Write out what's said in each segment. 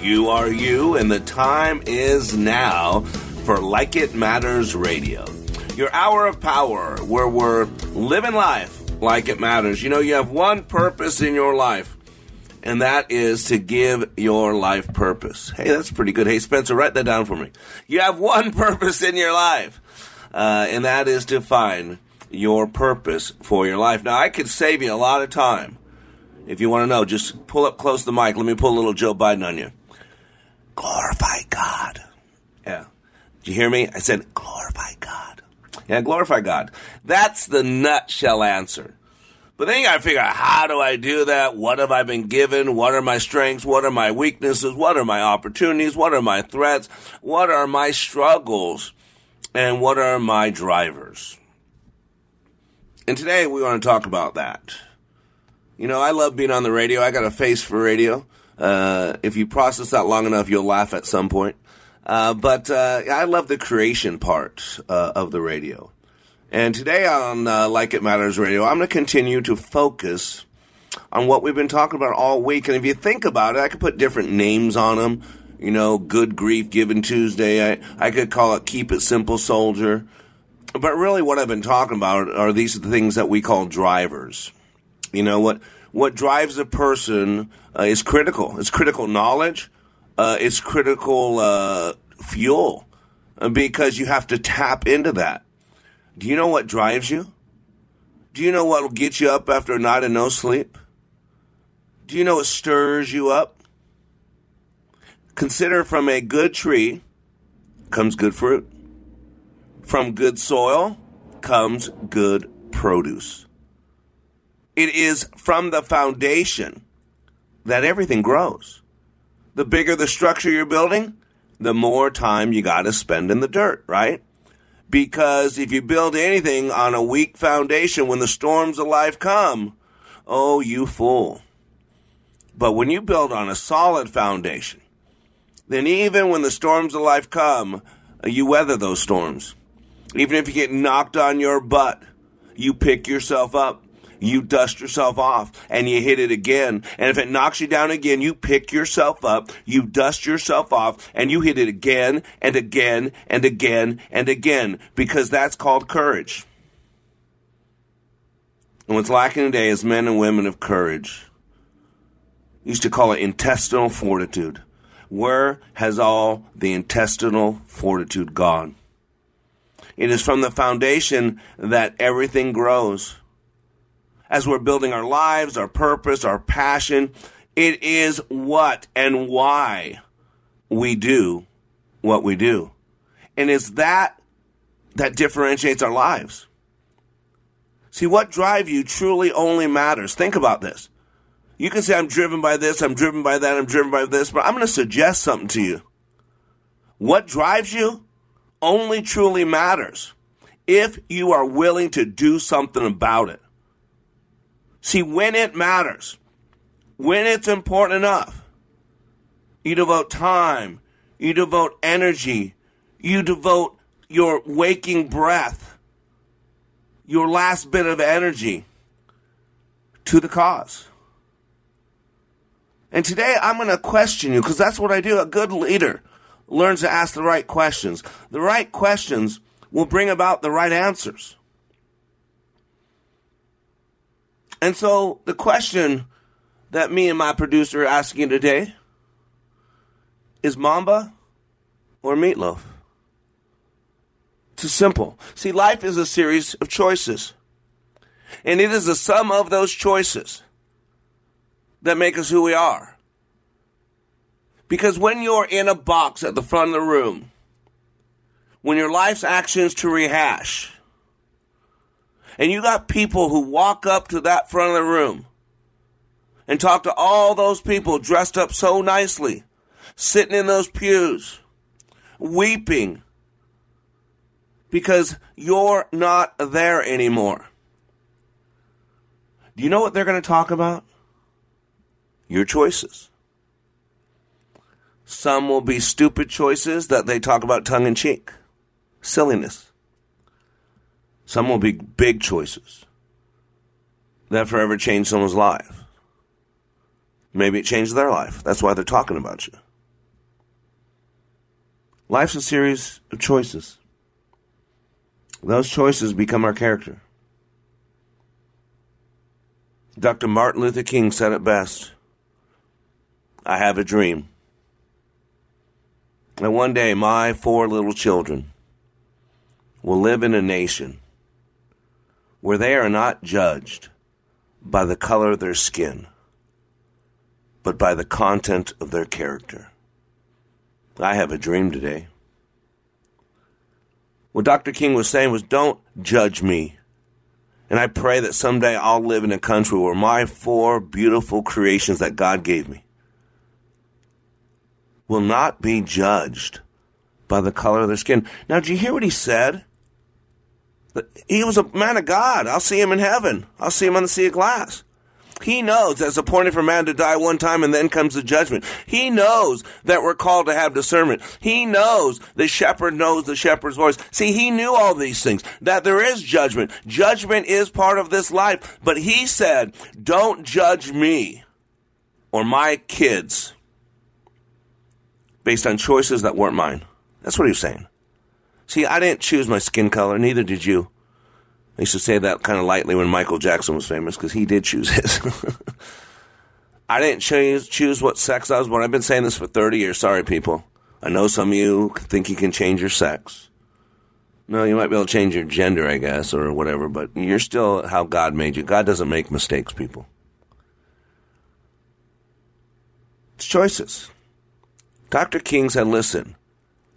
you are you, and the time is now for Like It Matters Radio. Your hour of power where we're living life like it matters. You know, you have one purpose in your life, and that is to give your life purpose. Hey, that's pretty good. Hey, Spencer, write that down for me. You have one purpose in your life, and that is to find your purpose for your life. Now, I could save you a lot of time. If you want to know, just pull up close to the mic. Let me pull a little Joe Biden on you. Glorify God. Yeah. Did you hear me? I said, glorify God. Yeah, glorify God. That's the nutshell answer. But then you got to figure out, how do I do that? What have I been given? What are my strengths? What are my weaknesses? What are my opportunities? What are my threats? What are my struggles? And what are my drivers? And today we want to talk about that. You know, I love being on the radio. I got a face for radio. If you process that long enough, you'll laugh at some point. But I love the creation part of the radio. And today on Like It Matters Radio, I'm going to continue to focus on what we've been talking about all week. And if you think about it, I could put different names on them. You know, Good Grief, Giving Tuesday. I could call it Keep It Simple, Soldier. But really what I've been talking about are these the things that we call drivers. You know, what drives a person is critical. It's critical knowledge. It's critical fuel, because you have to tap into that. Do you know what drives you? Do you know what will get you up after a night of no sleep? Do you know what stirs you up? Consider, from a good tree comes good fruit. From good soil comes good produce. It is from the foundation that everything grows. The bigger the structure you're building, the more time you got to spend in the dirt, right? Because if you build anything on a weak foundation, when the storms of life come, oh, you fool. But when you build on a solid foundation, then even when the storms of life come, you weather those storms. Even if you get knocked on your butt, you pick yourself up, you dust yourself off, and you hit it again. And if it knocks you down again, you pick yourself up, you dust yourself off, and you hit it again and again and again and again, because that's called courage. And what's lacking today is men and women of courage. We used to call it intestinal fortitude. Where has all the intestinal fortitude gone? It is from the foundation that everything grows. As we're building our lives, our purpose, our passion, it is what and why we do what we do. And it's that differentiates our lives. See, what drives you truly only matters. Think about this. You can say, I'm driven by this, I'm driven by that, I'm driven by this, but I'm going to suggest something to you. What drives you only truly matters if you are willing to do something about it. See, when it matters, when it's important enough, you devote time, you devote energy, you devote your waking breath, your last bit of energy to the cause. And today I'm going to question you, because that's what I do. A good leader learns to ask the right questions. The right questions will bring about the right answers. And so the question that me and my producer are asking today is Mamba or Meatloaf? It's simple. See, life is a series of choices. And it is the sum of those choices that make us who we are. Because when you're in a box at the front of the room, when your life's actions to rehash, and you got people who walk up to that front of the room and talk to all those people dressed up so nicely, sitting in those pews, weeping, because you're not there anymore. Do you know what they're going to talk about? Your choices. Some will be stupid choices that they talk about tongue-in-cheek. Silliness. Some will be big choices that forever change someone's life. Maybe it changed their life. That's why they're talking about you. Life's a series of choices. Those choices become our character. Dr. Martin Luther King said it best. I have a dream that one day my 4 little children will live in a nation where they are not judged by the color of their skin, but by the content of their character. I have a dream today. What Dr. King was saying was, don't judge me. And I pray that someday I'll live in a country where my 4 beautiful creations that God gave me will not be judged by the color of their skin. Now, do you hear what he said? He was a man of God. I'll see him in heaven. I'll see him on the sea of glass. He knows that it's appointed for man to die one time and then comes the judgment. He knows that we're called to have discernment. He knows the shepherd knows the shepherd's voice. See, he knew all these things, that there is judgment. Judgment is part of this life. But he said, don't judge me or my kids based on choices that weren't mine. That's what he was saying. See, I didn't choose my skin color, neither did you. I used to say that kind of lightly when Michael Jackson was famous, because he did choose his. I didn't choose what sex I was born. I've been saying this for 30 years. Sorry, people. I know some of you think you can change your sex. No, you might be able to change your gender, I guess, or whatever, but you're still how God made you. God doesn't make mistakes, people. It's choices. Dr. King said, listen,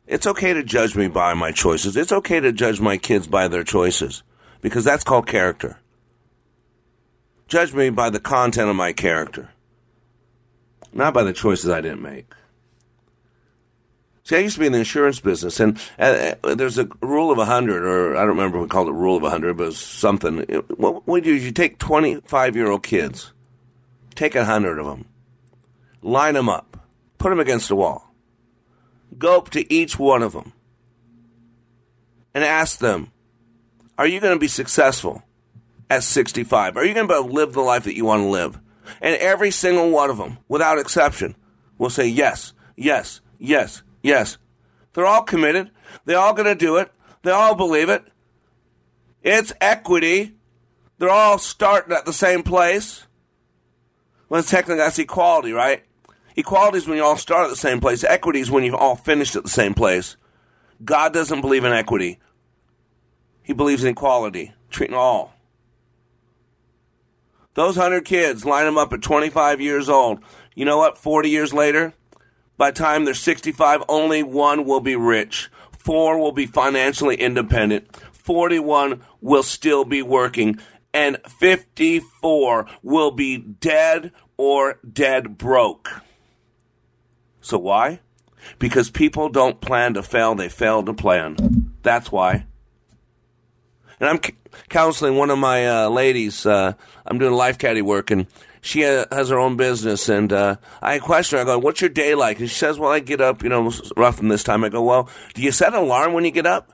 it's okay to judge me by my choices. It's okay to judge my kids by their choices. Because that's called character. Judge me by the content of my character, not by the choices I didn't make. See, I used to be in the insurance business, and there's a rule of 100, or I don't remember if we called it rule of 100, but it was something. What we do is you take 25-year-old kids, take 100 of them, line them up, put them against a wall, go up to each one of them, and ask them, are you going to be successful at 65? Are you going to be able to live the life that you want to live? And every single one of them, without exception, will say yes, yes, yes, yes. They're all committed. They're all going to do it. They all believe it. It's equity. They're all starting at the same place. Well, technically, that's equality, right? Equality is when you all start at the same place. Equity is when you all finished at the same place. God doesn't believe in equity. He believes in equality, treating all. Those 100 kids, line them up at 25 years old. You know what? 40 years later, by the time they're 65, only 1 will be rich. 4 will be financially independent. 41 will still be working. And 54 will be dead or dead broke. So why? Because people don't plan to fail. They fail to plan. That's why. And I'm counseling one of my ladies. I'm doing life caddy work, and she has her own business. And I question her. I go, what's your day like? And she says, well, I get up, rough from this time. I go, well, do you set an alarm when you get up?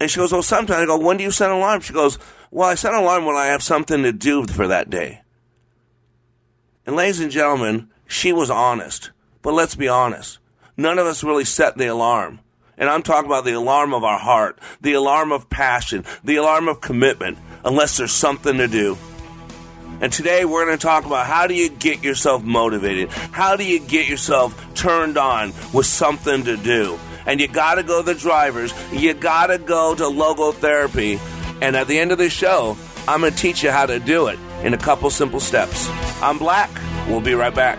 And she goes, well, sometimes. I go, when do you set an alarm? She goes, well, I set an alarm when I have something to do for that day. And ladies and gentlemen, she was honest. But let's be honest. None of us really set the alarm. And I'm talking about the alarm of our heart, the alarm of passion, the alarm of commitment, unless there's something to do. And today we're going to talk about how do you get yourself motivated? How do you get yourself turned on with something to do? And you got to go to the drivers. You got to go to logotherapy. And at the end of the show, I'm going to teach you how to do it in a couple simple steps. I'm Black. We'll be right back.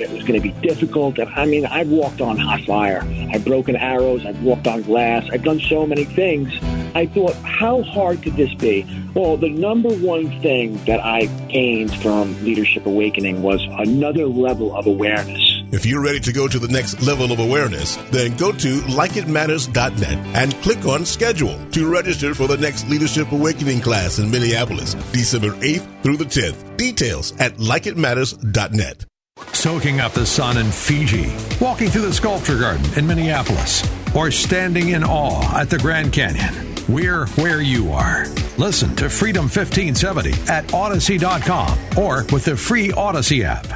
it was going to be difficult. I mean, I've walked on hot fire. I've broken arrows. I've walked on glass. I've done so many things. I thought, how hard could this be? Well, the number one thing that I gained from Leadership Awakening was another level of awareness. If you're ready to go to the next level of awareness, then go to LikeItMatters.net and click on Schedule to register for the next Leadership Awakening class in Minneapolis, December 8th through the 10th. Details at LikeItMatters.net. Soaking up the sun in Fiji, walking through the sculpture garden in Minneapolis, or standing in awe at the Grand Canyon. We're where you are. Listen to Freedom 1570 at Odyssey.com or with the free Odyssey app.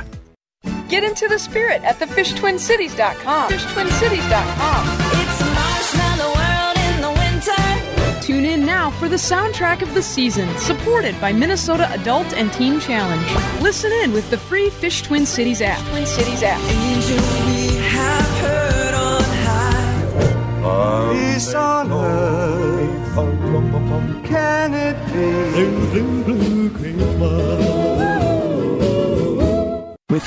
Get into the spirit at the FishTwinCities.com. FishTwinCities.com. It's marshmallow world in the winter. Tune in now for the soundtrack of the season, supported by Minnesota Adult and Teen Challenge. Listen in with the free Fish Twin Cities app. Twin Cities app. Angels we have heard on high. Peace on earth. Can it be? Blue, blue, blue, Christmas. With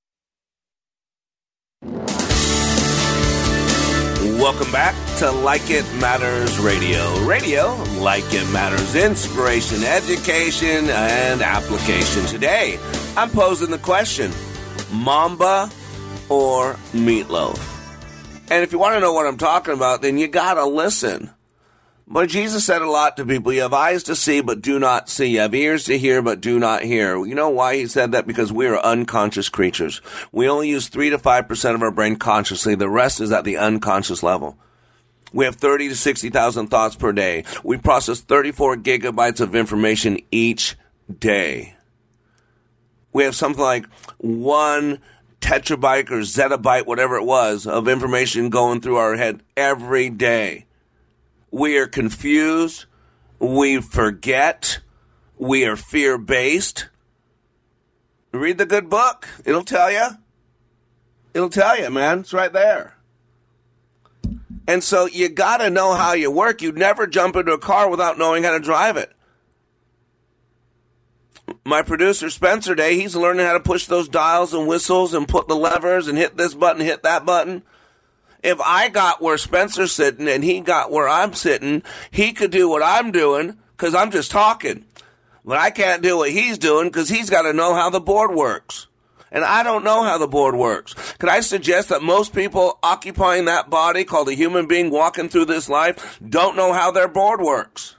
Welcome back to Like It Matters Radio. Radio, Like It Matters, inspiration, education, and application. Today, I'm posing the question, Mamba or meatloaf? And if you want to know what I'm talking about, then you got to listen. But Jesus said a lot to people. You have eyes to see, but do not see. You have ears to hear, but do not hear. You know why he said that? Because we are unconscious creatures. We only use 3 to 5% of our brain consciously. The rest is at the unconscious level. We have 30 to 60,000 thoughts per day. We process 34 gigabytes of information each day. We have something like 1 tetrabyte or zettabyte, whatever it was, of information going through our head every day. We are confused, we forget, we are fear-based. Read the good book. It'll tell you. It'll tell you, man. It's right there. And so you got to know how you work. You never jump into a car without knowing how to drive it. My producer, Spencer Day, he's learning how to push those dials and whistles and put the levers and hit this button, hit that button. If I got where Spencer's sitting and he got where I'm sitting, he could do what I'm doing because I'm just talking. But I can't do what he's doing because he's got to know how the board works. And I don't know how the board works. Could I suggest that most people occupying that body called a human being walking through this life don't know how their board works?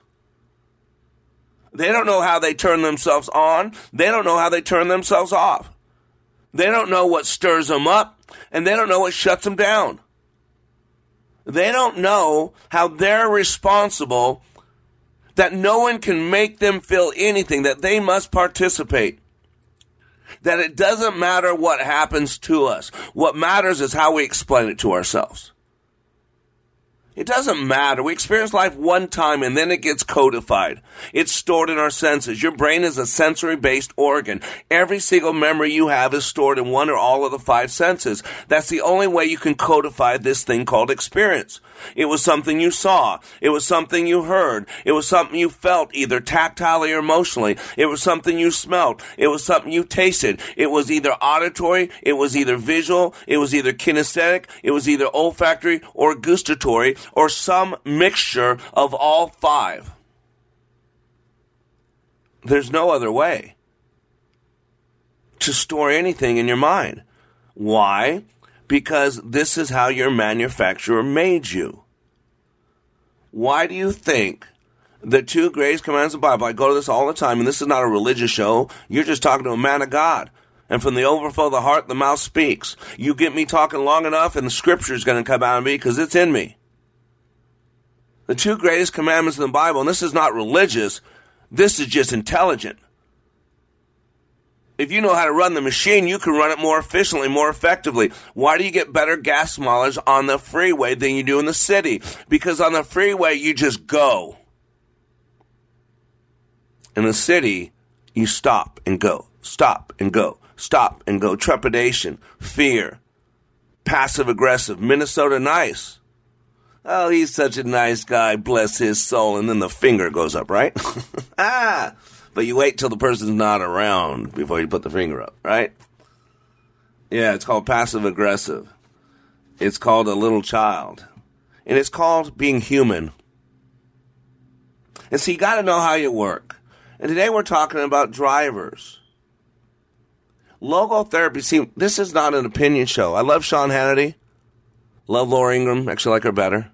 They don't know how they turn themselves on. They don't know how they turn themselves off. They don't know what stirs them up, and they don't know what shuts them down. They don't know how they're responsible, that no one can make them feel anything, that they must participate, that it doesn't matter what happens to us. What matters is how we explain it to ourselves. It doesn't matter. We experience life one time and then it gets codified. It's stored in our senses. Your brain is a sensory-based organ. Every single memory you have is stored in one or all of the five senses. That's the only way you can codify this thing called experience. It was something you saw. It was something you heard. It was something you felt, either tactilely or emotionally. It was something you smelled. It was something you tasted. It was either auditory, it was either visual, it was either kinesthetic, it was either olfactory or gustatory, or some mixture of all five. There's no other way to store anything in your mind. Why? Because this is how your manufacturer made you. Why do you think the two greatest commands of the Bible, I go to this all the time, and this is not a religious show, you're just talking to a man of God. And from the overflow of the heart, the mouth speaks. You get me talking long enough, and the scripture is going to come out of me because it's in me. The two greatest commandments in the Bible, and this is not religious, this is just intelligent. If you know how to run the machine, you can run it more efficiently, more effectively. Why do you get better gas mileage on the freeway than you do in the city? Because on the freeway, you just go. In the city, you stop and go, stop and go, stop and go. Trepidation, fear, passive-aggressive, Minnesota nice. Oh, he's such a nice guy, bless his soul. And then the finger goes up, right? But you wait till the person's not around before you put the finger up, right? Yeah, it's called passive-aggressive. It's called a little child. And it's called being human. And so you got to know how you work. And today we're talking about drivers. Logotherapy, see, this is not an opinion show. I love Sean Hannity. Love Laura Ingram. Actually like her better.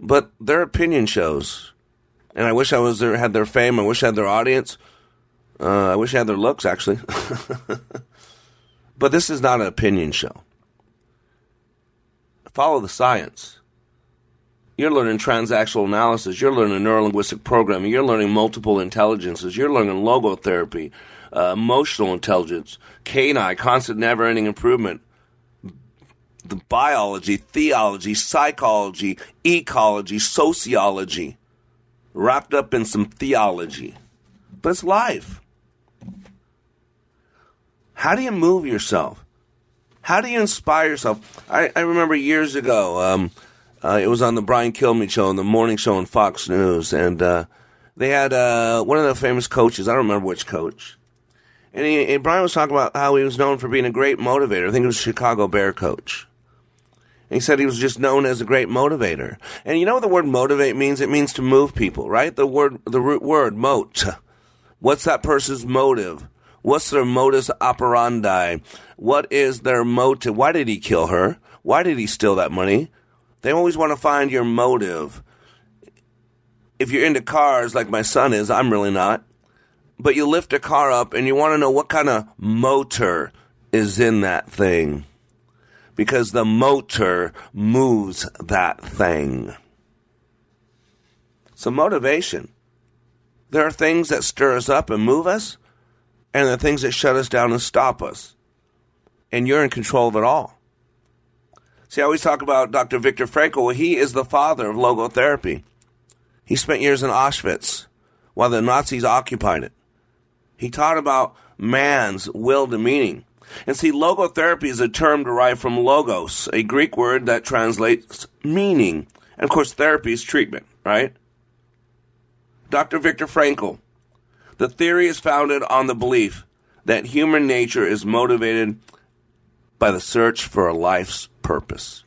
But their opinion shows. And I wish I was there, had their fame. I wish I had their audience. I wish I had their looks, actually. But this is not an opinion show. Follow the science. You're learning transactional analysis. You're learning neurolinguistic programming. You're learning multiple intelligences. You're learning logotherapy, emotional intelligence, canine, constant never-ending improvement. The biology, theology, psychology, ecology, sociology, wrapped up in some theology. But it's life. How do you move yourself? How do you inspire yourself? I remember years ago, it was on the Brian Kilmeade show, the morning show on Fox News, and they had one of the famous coaches, I don't remember which coach, and Brian was talking about how he was known for being a great motivator. I think it was a Chicago Bear coach. He said he was just known as a great motivator. And you know what the word motivate means? It means to move people, right? The root word, mote. What's that person's motive? What's their modus operandi? What is their motive? Why did he kill her? Why did he steal that money? They always want to find your motive. If you're into cars like my son is, I'm really not. But you lift a car up and you want to know what kind of motor is in that thing. Because the motor moves that thing. So motivation. There are things that stir us up and move us, and there are things that shut us down and stop us. And you're in control of it all. See, I always talk about Dr. Viktor Frankl. Well, he is the father of logotherapy. He spent years in Auschwitz while the Nazis occupied it. He taught about man's will to meaning. And see, logotherapy is a term derived from logos, a Greek word that translates meaning. And of course, therapy is treatment, right? Dr. Viktor Frankl, the theory is founded on the belief that human nature is motivated by the search for a life's purpose.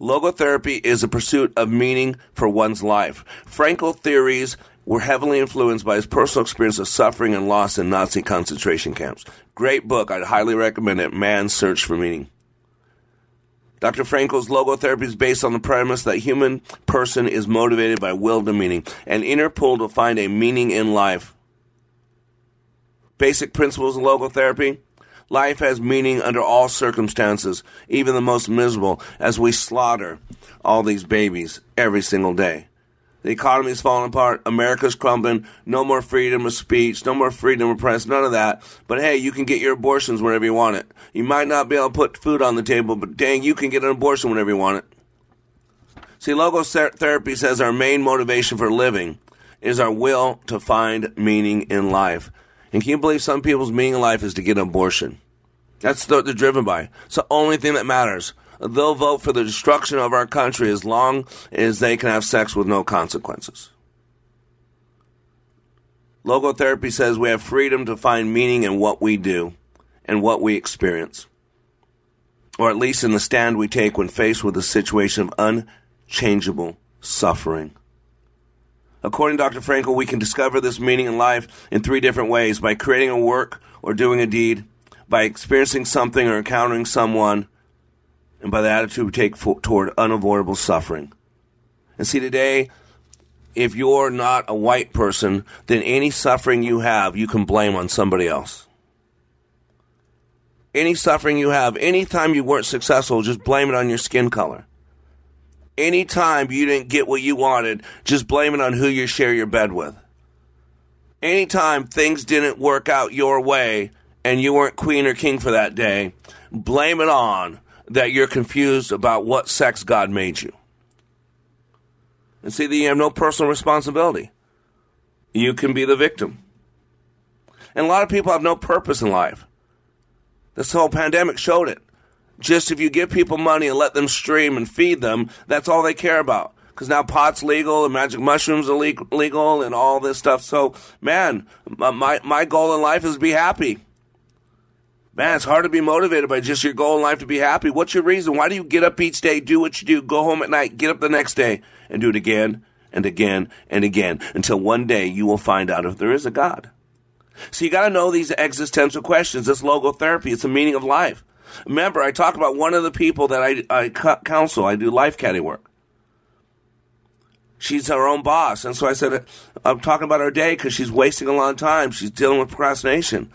Logotherapy is a pursuit of meaning for one's life. Frankl theories were heavily influenced by his personal experience of suffering and loss in Nazi concentration camps. Great book. I'd highly recommend it, Man's Search for Meaning. Dr. Frankl's logotherapy is based on the premise that human person is motivated by will to meaning, an inner pull to find a meaning in life. Basic principles of logotherapy. Life has meaning under all circumstances, even the most miserable, as we slaughter all these babies every single day. The economy is falling apart. America's crumbling. No more freedom of speech. No more freedom of press. None of that. But hey, you can get your abortions whenever you want it. You might not be able to put food on the table, but dang, you can get an abortion whenever you want it. See, logotherapy says our main motivation for living is our will to find meaning in life. And can you believe some people's meaning in life is to get an abortion? That's what they're driven by. It's the only thing that matters. They'll vote for the destruction of our country as long as they can have sex with no consequences. Logotherapy says we have freedom to find meaning in what we do and what we experience, or at least in the stand we take when faced with a situation of unchangeable suffering. According to Dr. Frankl, we can discover this meaning in life in three different ways: by creating a work or doing a deed, by experiencing something or encountering someone, and by the attitude we take toward unavoidable suffering. And see, today, if you're not a white person, then any suffering you have, you can blame on somebody else. Any suffering you have, anytime you weren't successful, just blame it on your skin color. Anytime you didn't get what you wanted, just blame it on who you share your bed with. Anytime things didn't work out your way and you weren't queen or king for that day, blame it on that you're confused about what sex God made you. And see, that you have no personal responsibility. You can be the victim. And a lot of people have no purpose in life. This whole pandemic showed it. Just if you give people money and let them stream and feed them, that's all they care about. Because now pot's legal and magic mushrooms are legal and all this stuff. So, man, my goal in life is to be happy. Man, it's hard to be motivated by just your goal in life to be happy. What's your reason? Why do you get up each day, do what you do, go home at night, get up the next day, and do it again and again and again until one day you will find out if there is a God? So you got to know these existential questions. This logotherapy, it's the meaning of life. Remember, I talk about one of the people that I counsel. I do life caddy work. She's her own boss. And so I said, I'm talking about her day because she's wasting a lot of time. She's dealing with procrastination.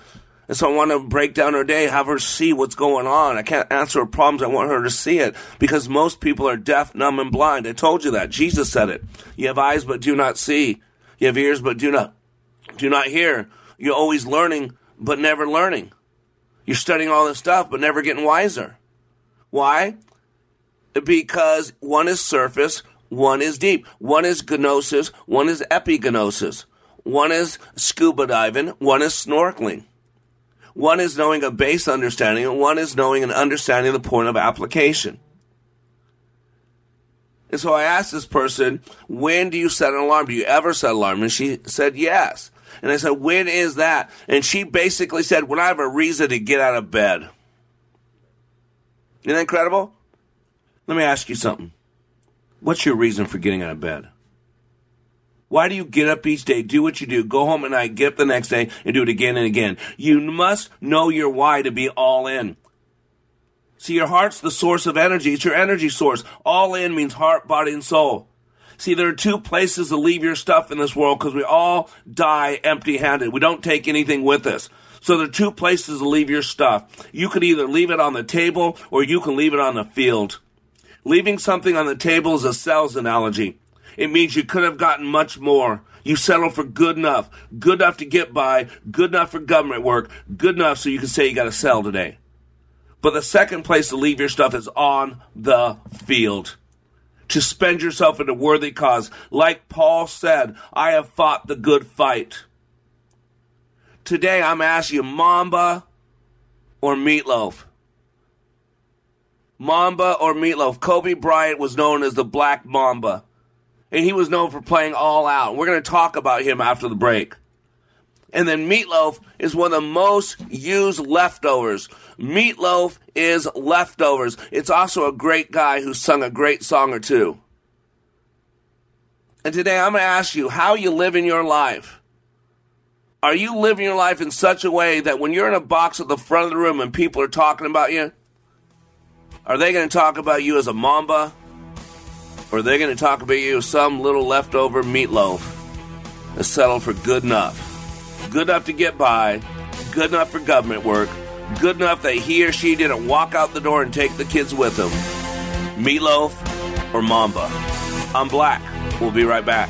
And so I want to break down her day, have her see what's going on. I can't answer her problems. I want her to see it because most people are deaf, numb, and blind. I told you that. Jesus said it. You have eyes but do not see. You have ears but do not hear. You're always learning but never learning. You're studying all this stuff but never getting wiser. Why? Because one is surface, one is deep. One is gnosis, one is epignosis. One is scuba diving, one is snorkeling. One is knowing a base understanding, and one is knowing and understanding the point of application. And so I asked this person, when do you set an alarm? Do you ever set an alarm? And she said, yes. And I said, when is that? And she basically said, when I have a reason to get out of bed. Isn't that incredible? Let me ask you something. What's your reason for getting out of bed? Why do you get up each day, do what you do, go home at night, get up the next day, and do it again and again? You must know your why to be all in. See, your heart's the source of energy. It's your energy source. All in means heart, body, and soul. See, there are two places to leave your stuff in this world because we all die empty-handed. We don't take anything with us. So there are two places to leave your stuff. You can either leave it on the table or you can leave it on the field. Leaving something on the table is a sales analogy. It means you could have gotten much more. You settle for good enough to get by, good enough for government work, good enough so you can say you got to sell today. But the second place to leave your stuff is on the field, to spend yourself in a worthy cause. Like Paul said, I have fought the good fight. Today I'm asking you, Mamba or Meatloaf? Mamba or Meatloaf? Kobe Bryant was known as the Black Mamba. And he was known for playing all out. We're going to talk about him after the break. And then Meatloaf is one of the most used leftovers. Meatloaf is leftovers. It's also a great guy who sung a great song or two. And today I'm going to ask you how you live in your life. Are you living your life in such a way that when you're in a box at the front of the room and people are talking about you, are they going to talk about you as a mamba? Or are they going to talk about you as some little leftover meatloaf that's settled for good enough? Good enough to get by, good enough for government work, good enough that he or she didn't walk out the door and take the kids with them. Meatloaf or mamba? I'm Black. We'll be right back.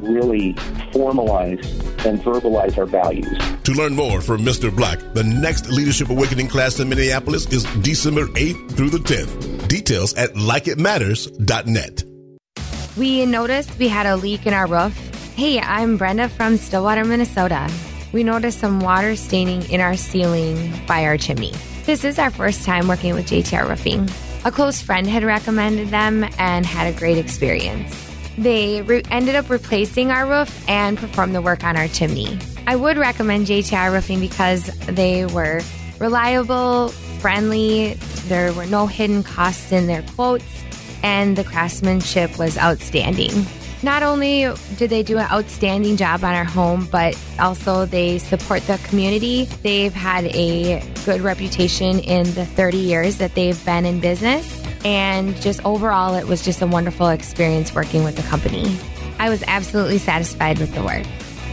really formalize and verbalize our values. To learn more from Mr. Black, the next Leadership Awakening class in Minneapolis is December 8th through the 10th. Details at LikeItMatters.net. We noticed we had a leak in our roof. Hey, I'm Brenda from Stillwater, Minnesota. We noticed some water staining in our ceiling by our chimney. This is our first time working with JTR Roofing. A close friend had recommended them and had a great experience. They ended up replacing our roof and performed the work on our chimney. I would recommend JTR Roofing because they were reliable, friendly, there were no hidden costs in their quotes, and the craftsmanship was outstanding. Not only did they do an outstanding job on our home, but also they support the community. They've had a good reputation in the 30 years that they've been in business. And just overall, it was just a wonderful experience working with the company. I was absolutely satisfied with the work.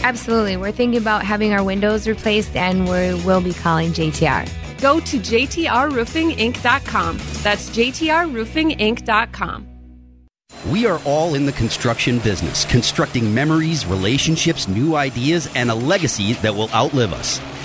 Absolutely. We're thinking about having our windows replaced, and we will be calling JTR. Go to JTRRoofingInc.com. That's JTRRoofingInc.com. We are all in the construction business, constructing memories, relationships, new ideas, and a legacy that will outlive us.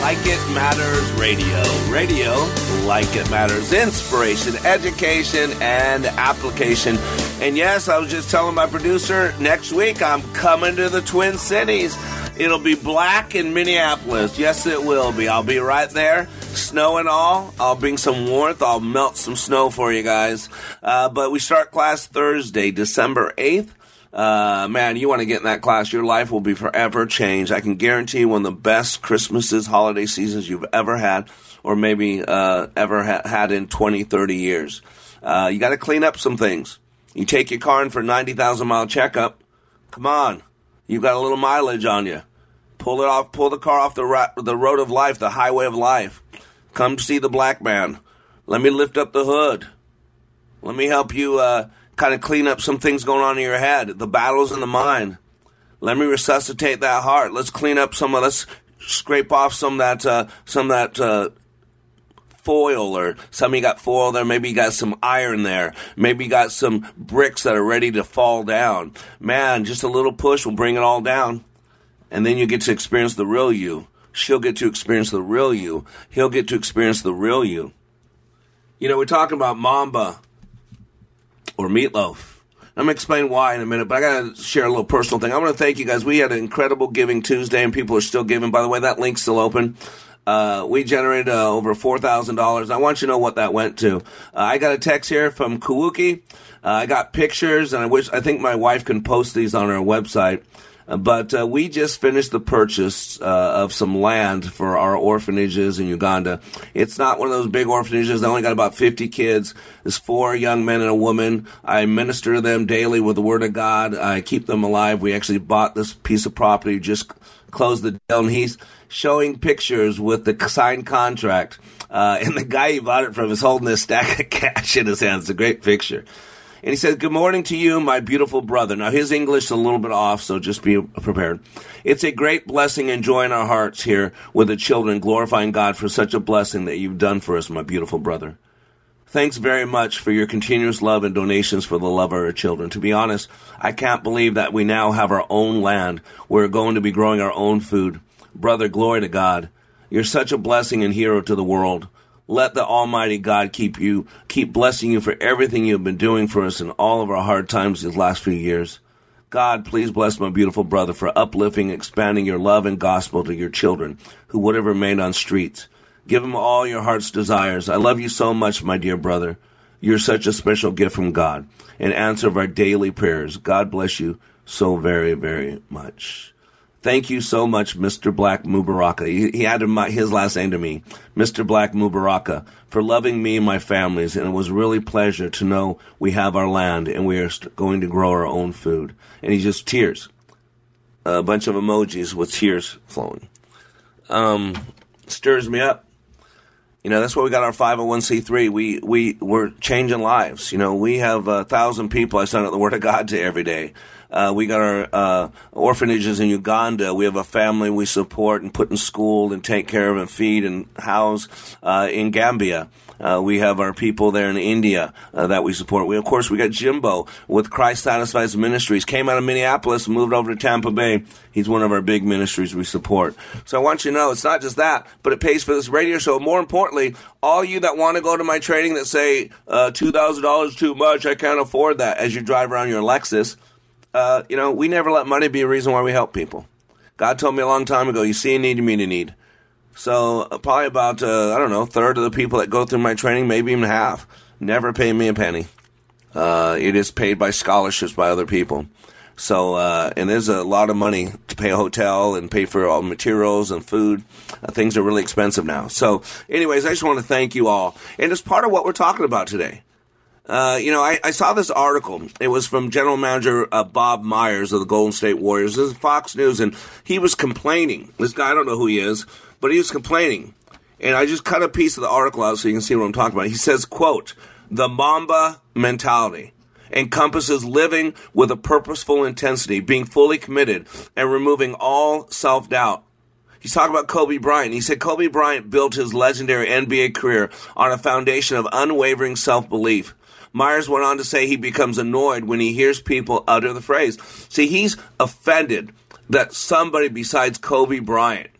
Like It Matters Radio. Radio, Like It Matters. Inspiration, education, and application. And yes, I was just telling my producer, next week I'm coming to the Twin Cities. It'll be Black in Minneapolis. Yes, it will be. I'll be right there. Snow and all. I'll bring some warmth. I'll melt some snow for you guys. But we start class Thursday, December 8th. Man, you want to get in that class. Your life will be forever changed. I can guarantee you one of the best Christmases, holiday seasons you've ever had, or maybe ever had in 20, 30 years. You got to clean up some things. You take your car in for a 90,000-mile checkup. Come on. You've got a little mileage on you. Pull the car off the road of life, the highway of life. Come see the Black man. Let me lift up the hood. Let me help you kind of clean up some things going on in your head, the battles in the mind. Let me resuscitate that heart. Let's clean up let's scrape off some of that foil, or some of you got foil there, maybe you got some iron there, maybe you got some bricks that are ready to fall down. Man, just a little push will bring it all down, and then you get to experience the real you, she'll get to experience the real you. He'll get to experience the real you. You know, we're talking about Mamba or Meatloaf. I'm going to explain why in a minute, but I got to share a little personal thing. I want to thank you guys. We had an incredible Giving Tuesday, and people are still giving. By the way, that link's still open. We generated over $4,000. I want you to know what that went to. I got a text here from Kawuki. I got pictures, and I think my wife can post these on our website. But we just finished the purchase of some land for our orphanages in Uganda. It's not one of those big orphanages. They only got about 50 kids. There's 4 young men and a woman. I minister to them daily with the Word of God. I keep them alive. We actually bought this piece of property, just closed the deal, and he's showing pictures with the signed contract. And the guy he bought it from is holding this stack of cash in his hands. It's a great picture. And he says, "Good morning to you, my beautiful brother." Now, his English is a little bit off, so just be prepared. "It's a great blessing and joy in our hearts here with the children, glorifying God for such a blessing that you've done for us, my beautiful brother. Thanks very much for your continuous love and donations for the love of our children." To be honest, I can't believe that we now have our own land. We're going to be growing our own food. Brother, glory to God. You're such a blessing and hero to the world. Let the Almighty God keep blessing you for everything you've been doing for us in all of our hard times these last few years. God, please bless my beautiful brother for uplifting, expanding your love and gospel to your children who would have remained on streets. Give him all your heart's desires. I love you so much, my dear brother. You're such a special gift from God, an answer of our daily prayers. God bless you so very, very much. Thank you so much, Mr. Black Mubaraka. He added his last name to me, Mr. Black Mubaraka, for loving me and my families. And it was really a pleasure to know we have our land and we are going to grow our own food. And he just tears, a bunch of emojis with tears flowing. Stirs me up. You know, that's why we got our 501c3. We're changing lives. You know, we have 1,000 people I send out the Word of God to every day. We got our orphanages in Uganda. We have a family we support and put in school and take care of and feed and house in Gambia. We have our people there in India that we support. Of course, we got Jimbo with Christ Satisfies Ministries. Came out of Minneapolis, moved over to Tampa Bay. He's one of our big ministries we support. So I want you to know it's not just that, but it pays for this radio show. More importantly, all you that want to go to my training that say $2,000 too much, I can't afford that, as you drive around your Lexus. You know, we never let money be a reason why we help people. God told me a long time ago, you see a need, you meet a need. So probably about, a third of the people that go through my training, maybe even half, never pay me a penny. It is paid by scholarships by other people. So, and there's a lot of money to pay a hotel and pay for all materials and food. Things are really expensive now. So anyways, I just want to thank you all. And it's part of what we're talking about today. I saw this article. It was from General Manager Bob Myers of the Golden State Warriors. This is Fox News, and he was complaining. This guy, I don't know who he is, but he was complaining. And I just cut a piece of the article out so you can see what I'm talking about. He says, quote, "The Mamba mentality encompasses living with a purposeful intensity, being fully committed, and removing all self-doubt." He's talking about Kobe Bryant. He said Kobe Bryant built his legendary NBA career on a foundation of unwavering self-belief. Myers went on to say he becomes annoyed when he hears people utter the phrase. See, he's offended that somebody besides Kobe Bryant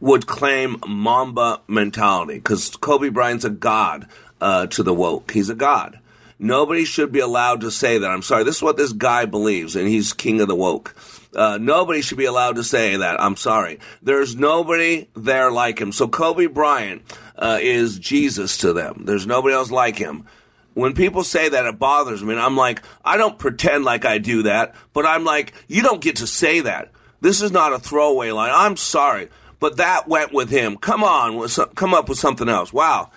would claim Mamba mentality, because Kobe Bryant's a god to the woke. He's a god. Nobody should be allowed to say that. I'm sorry. This is what this guy believes, and he's king of the woke. Nobody should be allowed to say that. I'm sorry. There's nobody there like him. So Kobe Bryant is Jesus to them. There's nobody else like him. When people say that, it bothers me. And I'm like, I don't pretend like I do that, but I'm like, you don't get to say that. This is not a throwaway line. I'm sorry, but that went with him. Come on, come up with something else. Wow.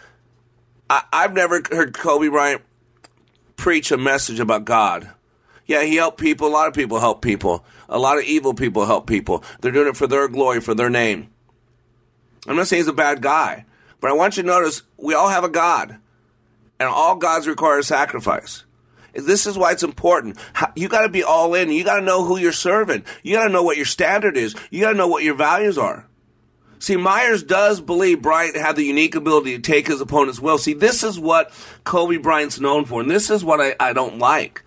I've never heard Kobe Bryant preach a message about God. Yeah, he helped people. A lot of people help people. A lot of evil people help people. They're doing it for their glory, for their name. I'm not saying he's a bad guy, but I want you to notice we all have a God. And all gods require sacrifice. This is why it's important. You got to be all in. You got to know who you're serving. You got to know what your standard is. You got to know what your values are. See, Myers does believe Bryant had the unique ability to take his opponent's will. See, this is what Kobe Bryant's known for, and this is what I don't like.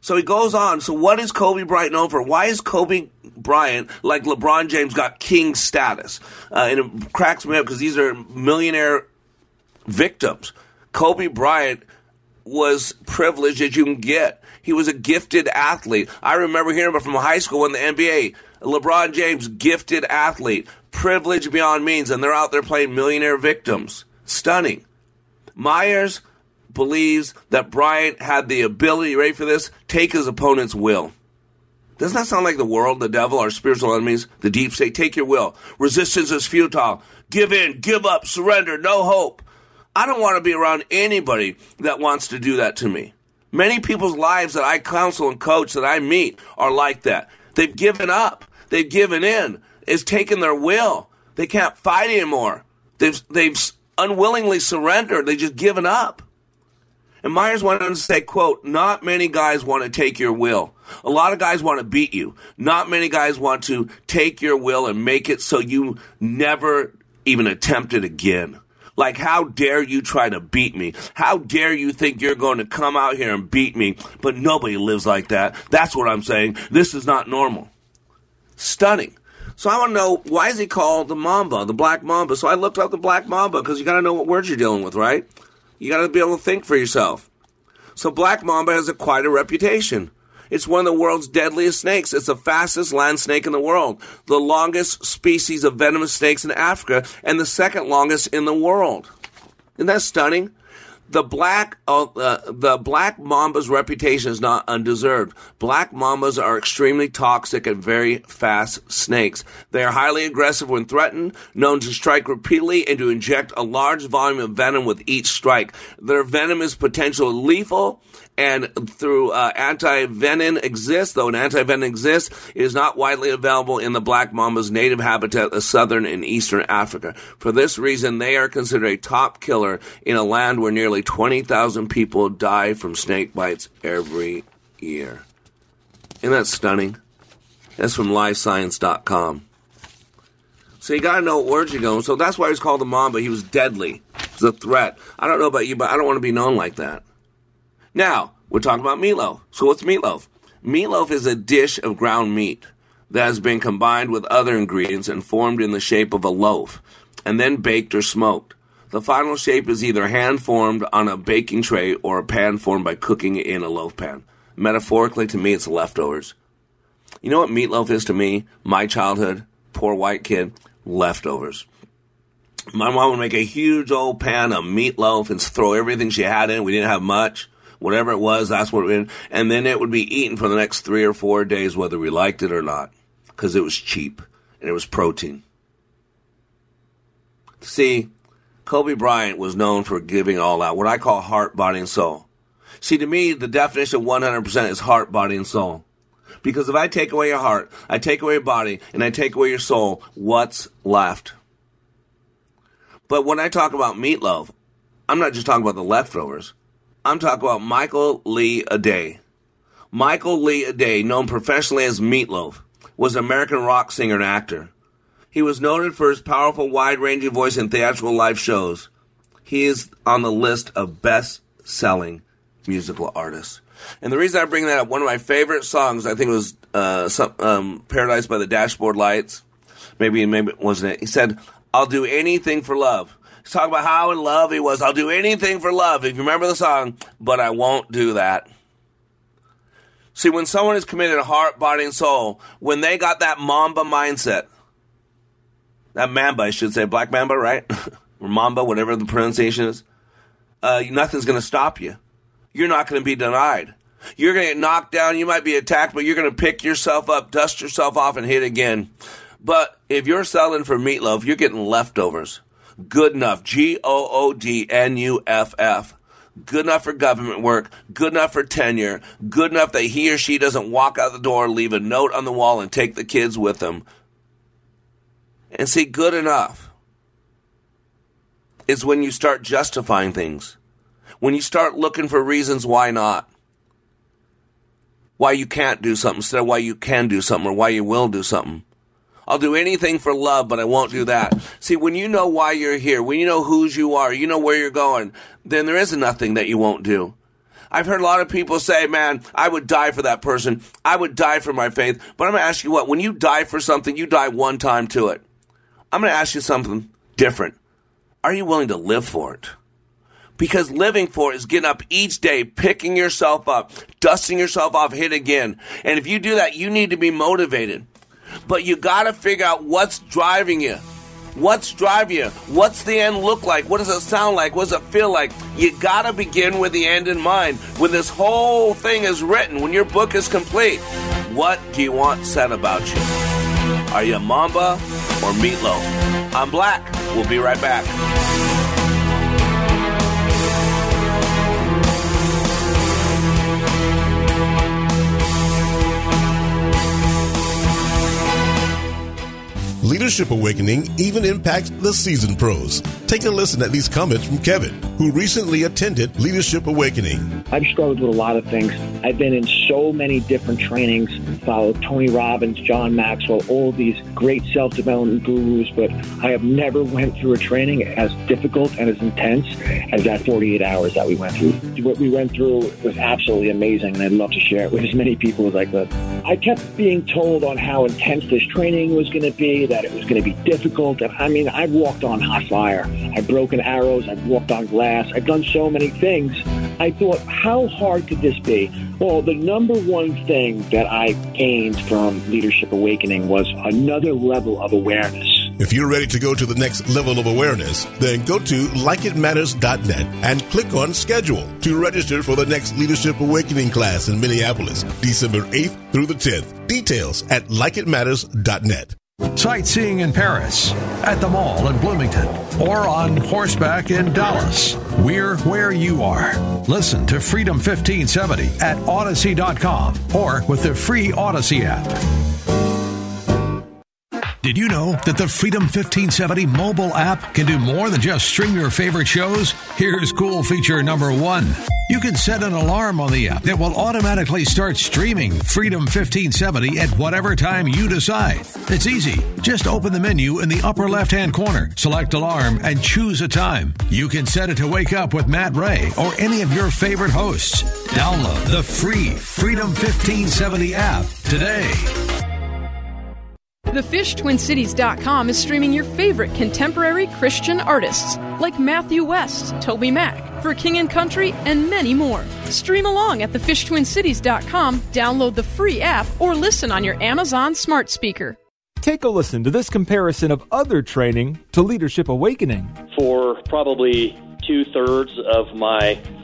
So he goes on. So what is Kobe Bryant known for? Why is Kobe Bryant, like LeBron James, got king status. And it cracks me up because these are millionaire victims. Kobe Bryant was privileged as you can get. He was a gifted athlete. I remember hearing about from high school in the NBA, LeBron James, gifted athlete, privilege beyond means, and they're out there playing millionaire victims. Stunning. Myers believes that Bryant had the ability, ready for this, take his opponent's will. Doesn't that sound like the world, the devil, our spiritual enemies, the deep state? Take your will. Resistance is futile. Give in, give up, surrender, no hope. I don't want to be around anybody that wants to do that to me. Many people's lives that I counsel and coach, that I meet, are like that. They've given up. They've given in. It's taken their will. They can't fight anymore. They've unwillingly surrendered. They've just given up. And Myers went on to say, quote, not many guys want to take your will. A lot of guys want to beat you. Not many guys want to take your will and make it so you never even attempt it again. Like, how dare you try to beat me? How dare you think you're going to come out here and beat me? But nobody lives like that. That's what I'm saying. This is not normal. Stunning. So I want to know, why is he called the Mamba, the Black Mamba? So I looked up the Black Mamba because you got to know what words you're dealing with, right? You got to be able to think for yourself. So Black Mamba has quite a reputation. It's one of the world's deadliest snakes. It's the fastest land snake in the world, the longest species of venomous snakes in Africa, and the second longest in the world. Isn't that stunning? The black mamba's reputation is not undeserved. Black mambas are extremely toxic and very fast snakes. They are highly aggressive when threatened, known to strike repeatedly and to inject a large volume of venom with each strike. Their venom is potentially lethal, and through an anti-venom exists, it is not widely available in the black mamba's native habitat of southern and eastern Africa. For this reason, they are considered a top killer in a land where nearly 20,000 people die from snake bites every year. Isn't that stunning? That's from Livescience.com. So you got to know what words you're going. So that's why he was called the Mamba. He was deadly. He was a threat. I don't know about you, but I don't want to be known like that. Now, we're talking about meatloaf. So what's meatloaf? Meatloaf is a dish of ground meat that has been combined with other ingredients and formed in the shape of a loaf and then baked or smoked. The final shape is either hand-formed on a baking tray or a pan formed by cooking in a loaf pan. Metaphorically, to me, it's leftovers. You know what meatloaf is to me? My childhood, poor white kid, leftovers. My mom would make a huge old pan of meatloaf and throw everything she had in. We didn't have much. Whatever it was, that's what it was in. And then it would be eaten for the next 3 or 4 days, whether we liked it or not, because it was cheap and it was protein. See, Kobe Bryant was known for giving all out, what I call heart, body, and soul. See, to me, the definition of 100% is heart, body, and soul. Because if I take away your heart, I take away your body, and I take away your soul, what's left? But when I talk about meatloaf, I'm not just talking about the leftovers. I'm talking about Michael Lee Aday. Michael Lee Aday, known professionally as Meatloaf, was an American rock singer and actor. He was noted for his powerful, wide-ranging voice in theatrical live shows. He is on the list of best-selling musical artists. And the reason I bring that up, one of my favorite songs, I think it was Paradise by the Dashboard Lights. Maybe it wasn't it. He said, I'll do anything for love. He's talking about how in love he was. I'll do anything for love, if you remember the song, but I won't do that. See, when someone is committed to heart, body, and soul, when they got that Mamba mindset, that Mamba, I should say, Black Mamba, right? Or Mamba, whatever the pronunciation is. Nothing's going to stop you. You're not going to be denied. You're going to get knocked down. You might be attacked, but you're going to pick yourself up, dust yourself off, and hit again. But if you're selling for meatloaf, you're getting leftovers. Good enough. Goodnuff. Good enough for government work. Good enough for tenure. Good enough that he or she doesn't walk out the door, leave a note on the wall, and take the kids with them. And see, good enough is when you start justifying things, when you start looking for reasons why not, why you can't do something instead of why you can do something or why you will do something. I'll do anything for love, but I won't do that. See, when you know why you're here, when you know whose you are, you know where you're going, then there is nothing that you won't do. I've heard a lot of people say, man, I would die for that person. I would die for my faith. But I'm going to ask you what, when you die for something, you die one time to it. I'm going to ask you something different. Are you willing to live for it? Because living for it is getting up each day, picking yourself up, dusting yourself off, hit again. And if you do that, you need to be motivated. But you got to figure out what's driving you. What's driving you? What's the end look like? What does it sound like? What does it feel like? You got to begin with the end in mind. When this whole thing is written, when your book is complete, what do you want said about you? Are you a Mamba or Meatloaf? I'm Black. We'll be right back. Leadership Awakening even impacts the seasoned pros. Take a listen at these comments from Kevin, who recently attended Leadership Awakening. I've struggled with a lot of things. I've been in so many different trainings, followed Tony Robbins, John Maxwell, all these great self-development gurus, but I have never went through a training as difficult and as intense as that 48 hours that we went through. What we went through was absolutely amazing, and I'd love to share it with as many people as I could. I kept being told on how intense this training was going to be, that it was going to be difficult. I mean, I've walked on hot fire. I've broken arrows. I've walked on glass. I've done so many things. I thought, how hard could this be? Well, the number one thing that I gained from Leadership Awakening was another level of awareness. If you're ready to go to the next level of awareness, then go to LikeItMatters.net and click on Schedule to register for the next Leadership Awakening class in Minneapolis, December 8th through the 10th. Details at LikeItMatters.net. Sightseeing in Paris, at the mall in Bloomington, or on horseback in Dallas. We're where you are. Listen to Freedom 1570 at Odyssey.com or with the free Odyssey app. Did you know that the Freedom 1570 mobile app can do more than just stream your favorite shows? Here's cool feature number one. You can set an alarm on the app that will automatically start streaming Freedom 1570 at whatever time you decide. It's easy. Just open the menu in the upper left-hand corner, select alarm, and choose a time. You can set it to wake up with Matt Ray or any of your favorite hosts. Download the free Freedom 1570 app today. The FishTwinCities.com is streaming your favorite contemporary Christian artists like Matthew West, Toby Mac, For King and Country, and many more. Stream along at thefishtwincities.com, download the free app, or listen on your Amazon smart speaker. Take a listen to this comparison of other training to Leadership Awakening. For probably 2/3 of my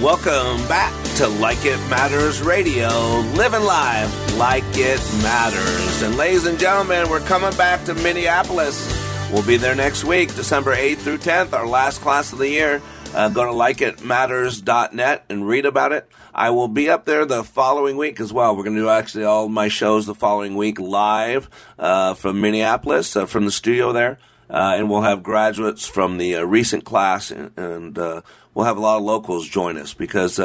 Welcome back to Like It Matters Radio, living live like it matters. And ladies and gentlemen, we're coming back to Minneapolis. We'll be there next week, December 8th through 10th, our last class of the year. Go to LikeItMatters.net and read about it. I will be up there the following week as well. We're going to do actually all my shows the following week live from Minneapolis, from the studio there. And we'll have graduates from the recent class, and we'll have a lot of locals join us because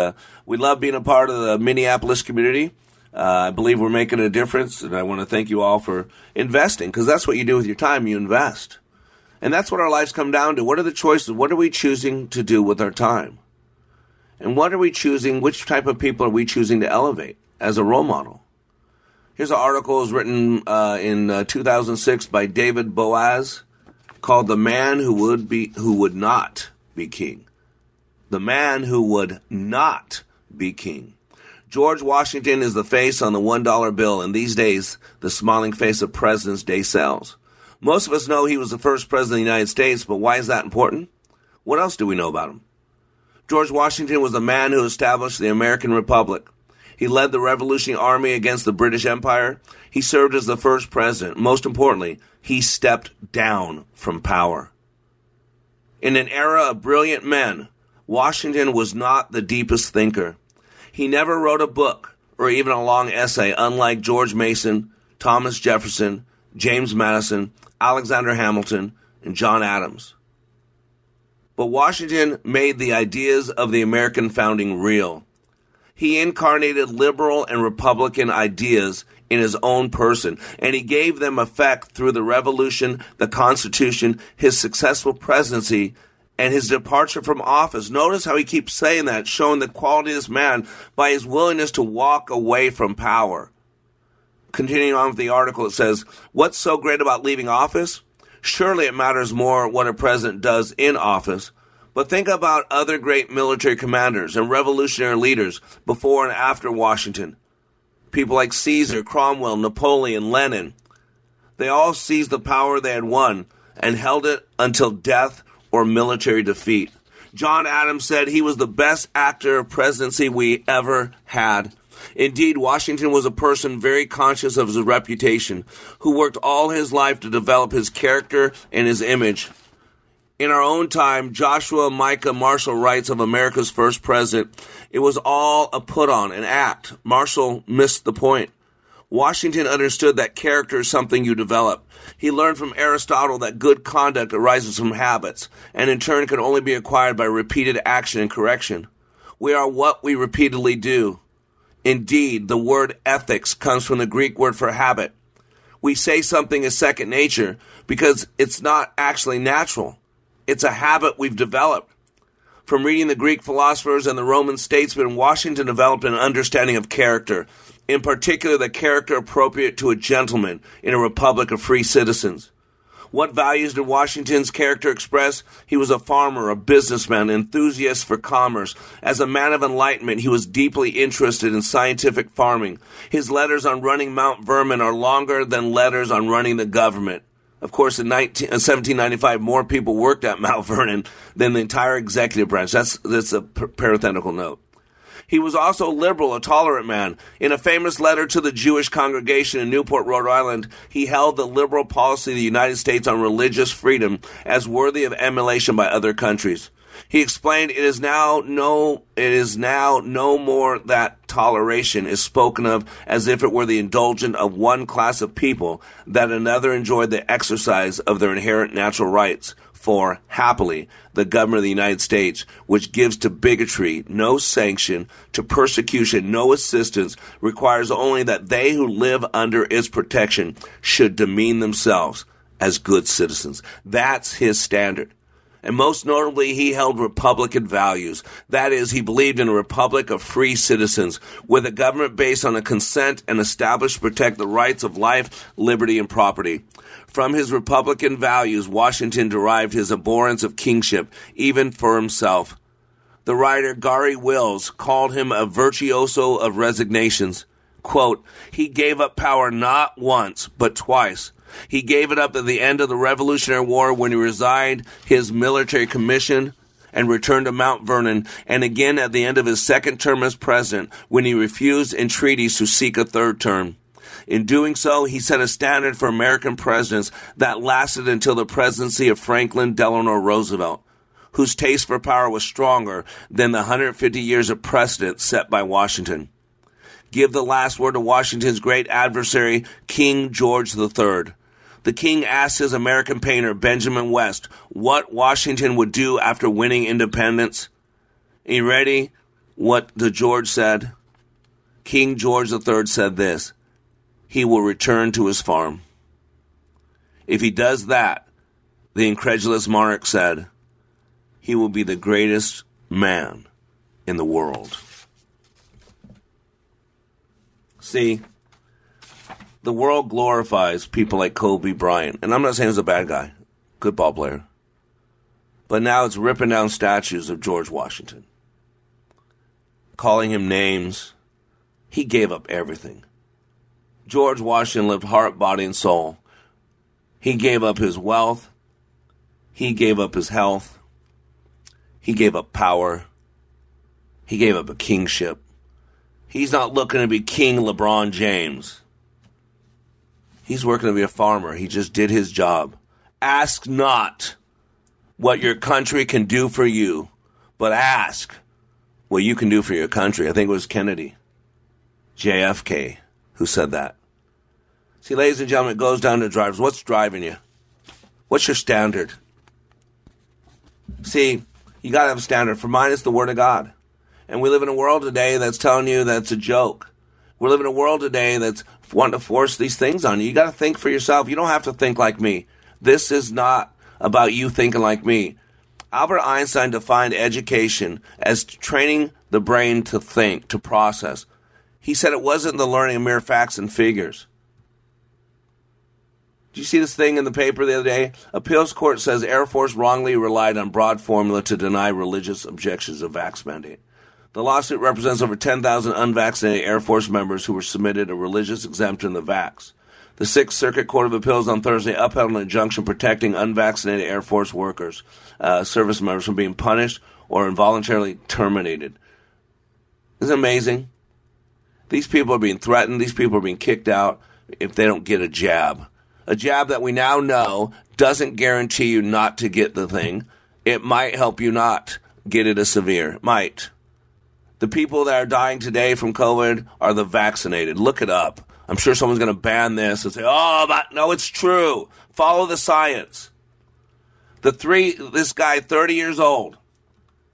we love being a part of the Minneapolis community. I believe we're making a difference, and I want to thank you all for investing because that's what you do with your time. You invest. And that's what our lives come down to. What are the choices? What are we choosing to do with our time? And what are we choosing? Which type of people are we choosing to elevate as a role model? Here's an article written in 2006 by David Boaz, called The Man Who Would Not Be King. The Man Who Would Not Be King. George Washington is the face on the $1 bill, and these days, the smiling face of President's Day sells. Most of us know he was the first president of the United States, but why is that important? What else do we know about him? George Washington was the man who established the American Republic. He led the Revolutionary Army against the British Empire. He served as the first president. Most importantly, he stepped down from power. In an era of brilliant men, Washington was not the deepest thinker. He never wrote a book or even a long essay, unlike George Mason, Thomas Jefferson, James Madison, Alexander Hamilton, and John Adams. But Washington made the ideas of the American founding real. He incarnated liberal and Republican ideas in his own person, and he gave them effect through the Revolution, the Constitution, his successful presidency, and his departure from office. Notice how he keeps saying that, showing the quality of this man by his willingness to walk away from power. Continuing on with the article, it says, "What's so great about leaving office? Surely it matters more what a president does in office. But think about other great military commanders and revolutionary leaders before and after Washington. People like Caesar, Cromwell, Napoleon, Lenin. They all seized the power they had won and held it until death or military defeat. John Adams said he was the best actor of presidency we ever had. Indeed, Washington was a person very conscious of his reputation, who worked all his life to develop his character and his image. In our own time, Joshua Micah Marshall writes of America's first president, it was all a put-on, an act. Marshall missed the point. Washington understood that character is something you develop. He learned from Aristotle that good conduct arises from habits, and in turn can only be acquired by repeated action and correction. We are what we repeatedly do. Indeed, the word ethics comes from the Greek word for habit. We say something is second nature because it's not actually natural. It's a habit we've developed. From reading the Greek philosophers and the Roman statesmen, Washington developed an understanding of character, in particular the character appropriate to a gentleman in a republic of free citizens. What values did Washington's character express? He was a farmer, a businessman, an enthusiast for commerce. As a man of enlightenment, he was deeply interested in scientific farming. His letters on running Mount Vernon are longer than letters on running the government. Of course, in 1795, more people worked at Mount Vernon than the entire executive branch. That's a parenthetical note. He was also liberal, a tolerant man. In a famous letter to the Jewish congregation in Newport, Rhode Island, he held the liberal policy of the United States on religious freedom as worthy of emulation by other countries. He explained, it is now no more that toleration is spoken of as if it were the indulgence of one class of people, that another enjoyed the exercise of their inherent natural rights. For, happily, the government of the United States, which gives to bigotry no sanction, to persecution no assistance, requires only that they who live under its protection should demean themselves as good citizens." That's his standard. And most notably, he held Republican values. That is, he believed in a republic of free citizens, with a government based on a consent and established to protect the rights of life, liberty, and property. From his Republican values, Washington derived his abhorrence of kingship, even for himself. The writer Gary Wills called him a virtuoso of resignations. Quote, "He gave up power not once, but twice. He gave it up at the end of the Revolutionary War when he resigned his military commission and returned to Mount Vernon, and again at the end of his second term as president when he refused entreaties to seek a third term. In doing so, he set a standard for American presidents that lasted until the presidency of Franklin Delano Roosevelt, whose taste for power was stronger than the 150 years of precedent set by Washington. Give the last word to Washington's great adversary, King George III. The king asked his American painter, Benjamin West, what Washington would do after winning independence. Are you ready? What the George said? King George III said this, "He will return to his farm." If he does that, the incredulous monarch said, he will be the greatest man in the world. See, the world glorifies people like Kobe Bryant. And I'm not saying he's a bad guy. Good ball player. But now it's ripping down statues of George Washington. Calling him names. He gave up everything. George Washington lived heart, body, and soul. He gave up his wealth. He gave up his health. He gave up power. He gave up a kingship. He's not looking to be King LeBron James. He's working to be a farmer. He just did his job. Ask not what your country can do for you, but ask what you can do for your country. I think it was Kennedy, JFK, who said that. See, ladies and gentlemen, it goes down to drivers. What's driving you? What's your standard? See, you got to have a standard. For mine, it's the Word of God. And we live in a world today that's telling you that's a joke. We live in a world today that's wanting to force these things on you. You got to think for yourself. You don't have to think like me. This is not about you thinking like me. Albert Einstein defined education as training the brain to think, to process. He said it wasn't the learning of mere facts and figures. Did you see this thing in the paper the other day? Appeals court says Air Force wrongly relied on broad formula to deny religious objections of vax mandate. The lawsuit represents over 10,000 unvaccinated Air Force members who were submitted a religious exemption to vax. The Sixth Circuit Court of Appeals on Thursday upheld an injunction protecting unvaccinated Air Force workers, service members from being punished or involuntarily terminated. Isn't it amazing? These people are being threatened. These people are being kicked out if they don't get a jab. A jab that we now know doesn't guarantee you not to get the thing. It might help you not get it as severe. It might. The people that are dying today from COVID are the vaccinated. Look it up. I'm sure someone's going to ban this and say, oh, but no, it's true. Follow the science. This guy, 30 years old,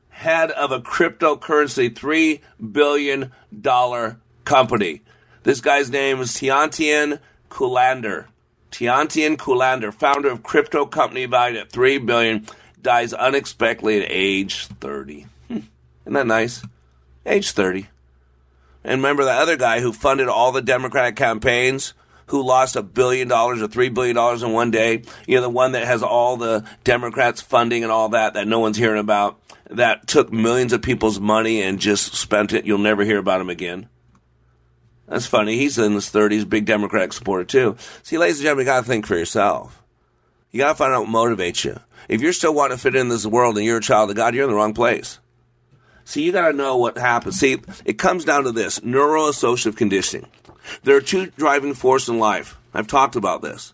head of a cryptocurrency, $3 billion company. This guy's name is Tiantian Kulander. Tiantian Kulander, founder of crypto company valued at $3 billion, dies unexpectedly at age 30. Isn't that nice? Age 30. And remember the other guy who funded all the Democratic campaigns, who lost $1 billion or $3 billion in one day. You know, the one that has all the Democrats funding and all that no one's hearing about, that took millions of people's money and just spent it. You'll never hear about him again. That's funny. He's in his 30s, big Democratic supporter too. See, ladies and gentlemen, you got to think for yourself. You got to find out what motivates you. If you're still wanting to fit in this world and you're a child of God, you're in the wrong place. See, you got to know what happens. See, it comes down to this, neuroassociative conditioning. There are two driving forces in life. I've talked about this.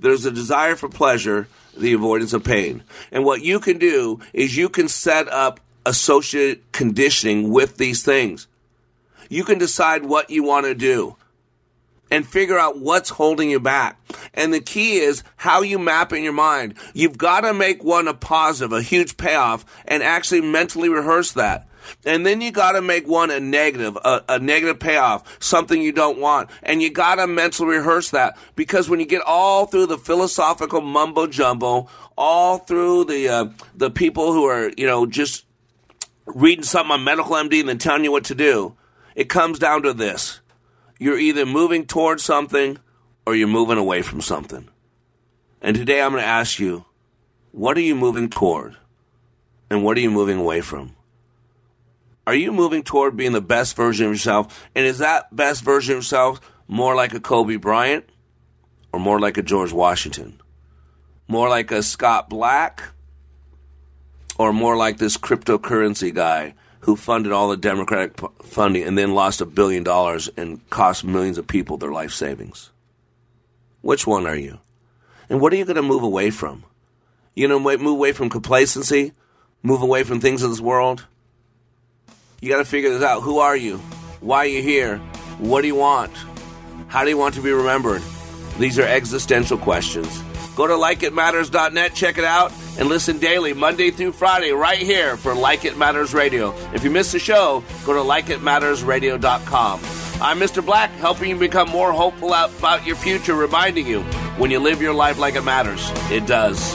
There's a desire for pleasure, the avoidance of pain. And what you can do is you can set up associative conditioning with these things. You can decide what you want to do and figure out what's holding you back. And the key is how you map in your mind. You've got to make one a positive, a huge payoff, and actually mentally rehearse that. And then you got to make one a negative payoff, something you don't want. And you got to mentally rehearse that, because when you get all through the philosophical mumbo jumbo, all through the people who are, you know, just reading something on Medical MD and then telling you what to do, it comes down to this. You're either moving towards something or you're moving away from something. And today I'm going to ask you, what are you moving toward? And what are you moving away from? Are you moving toward being the best version of yourself? And is that best version of yourself more like a Kobe Bryant or more like a George Washington? More like a Scott Black or more like this cryptocurrency guy who funded all the Democratic funding and then lost $1 billion and cost millions of people their life savings? Which one are you? And what are you going to move away from? You know, move away from complacency, move away from things in this world. You got to figure this out. Who are you? Why are you here? What do you want? How do you want to be remembered? These are existential questions. Go to LikeItMatters.net, check it out, and listen daily, Monday through Friday, right here for Like It Matters Radio. If you missed the show, go to LikeItMattersRadio.com. I'm Mr. Black, helping you become more hopeful about your future, reminding you, when you live your life like it matters, it does.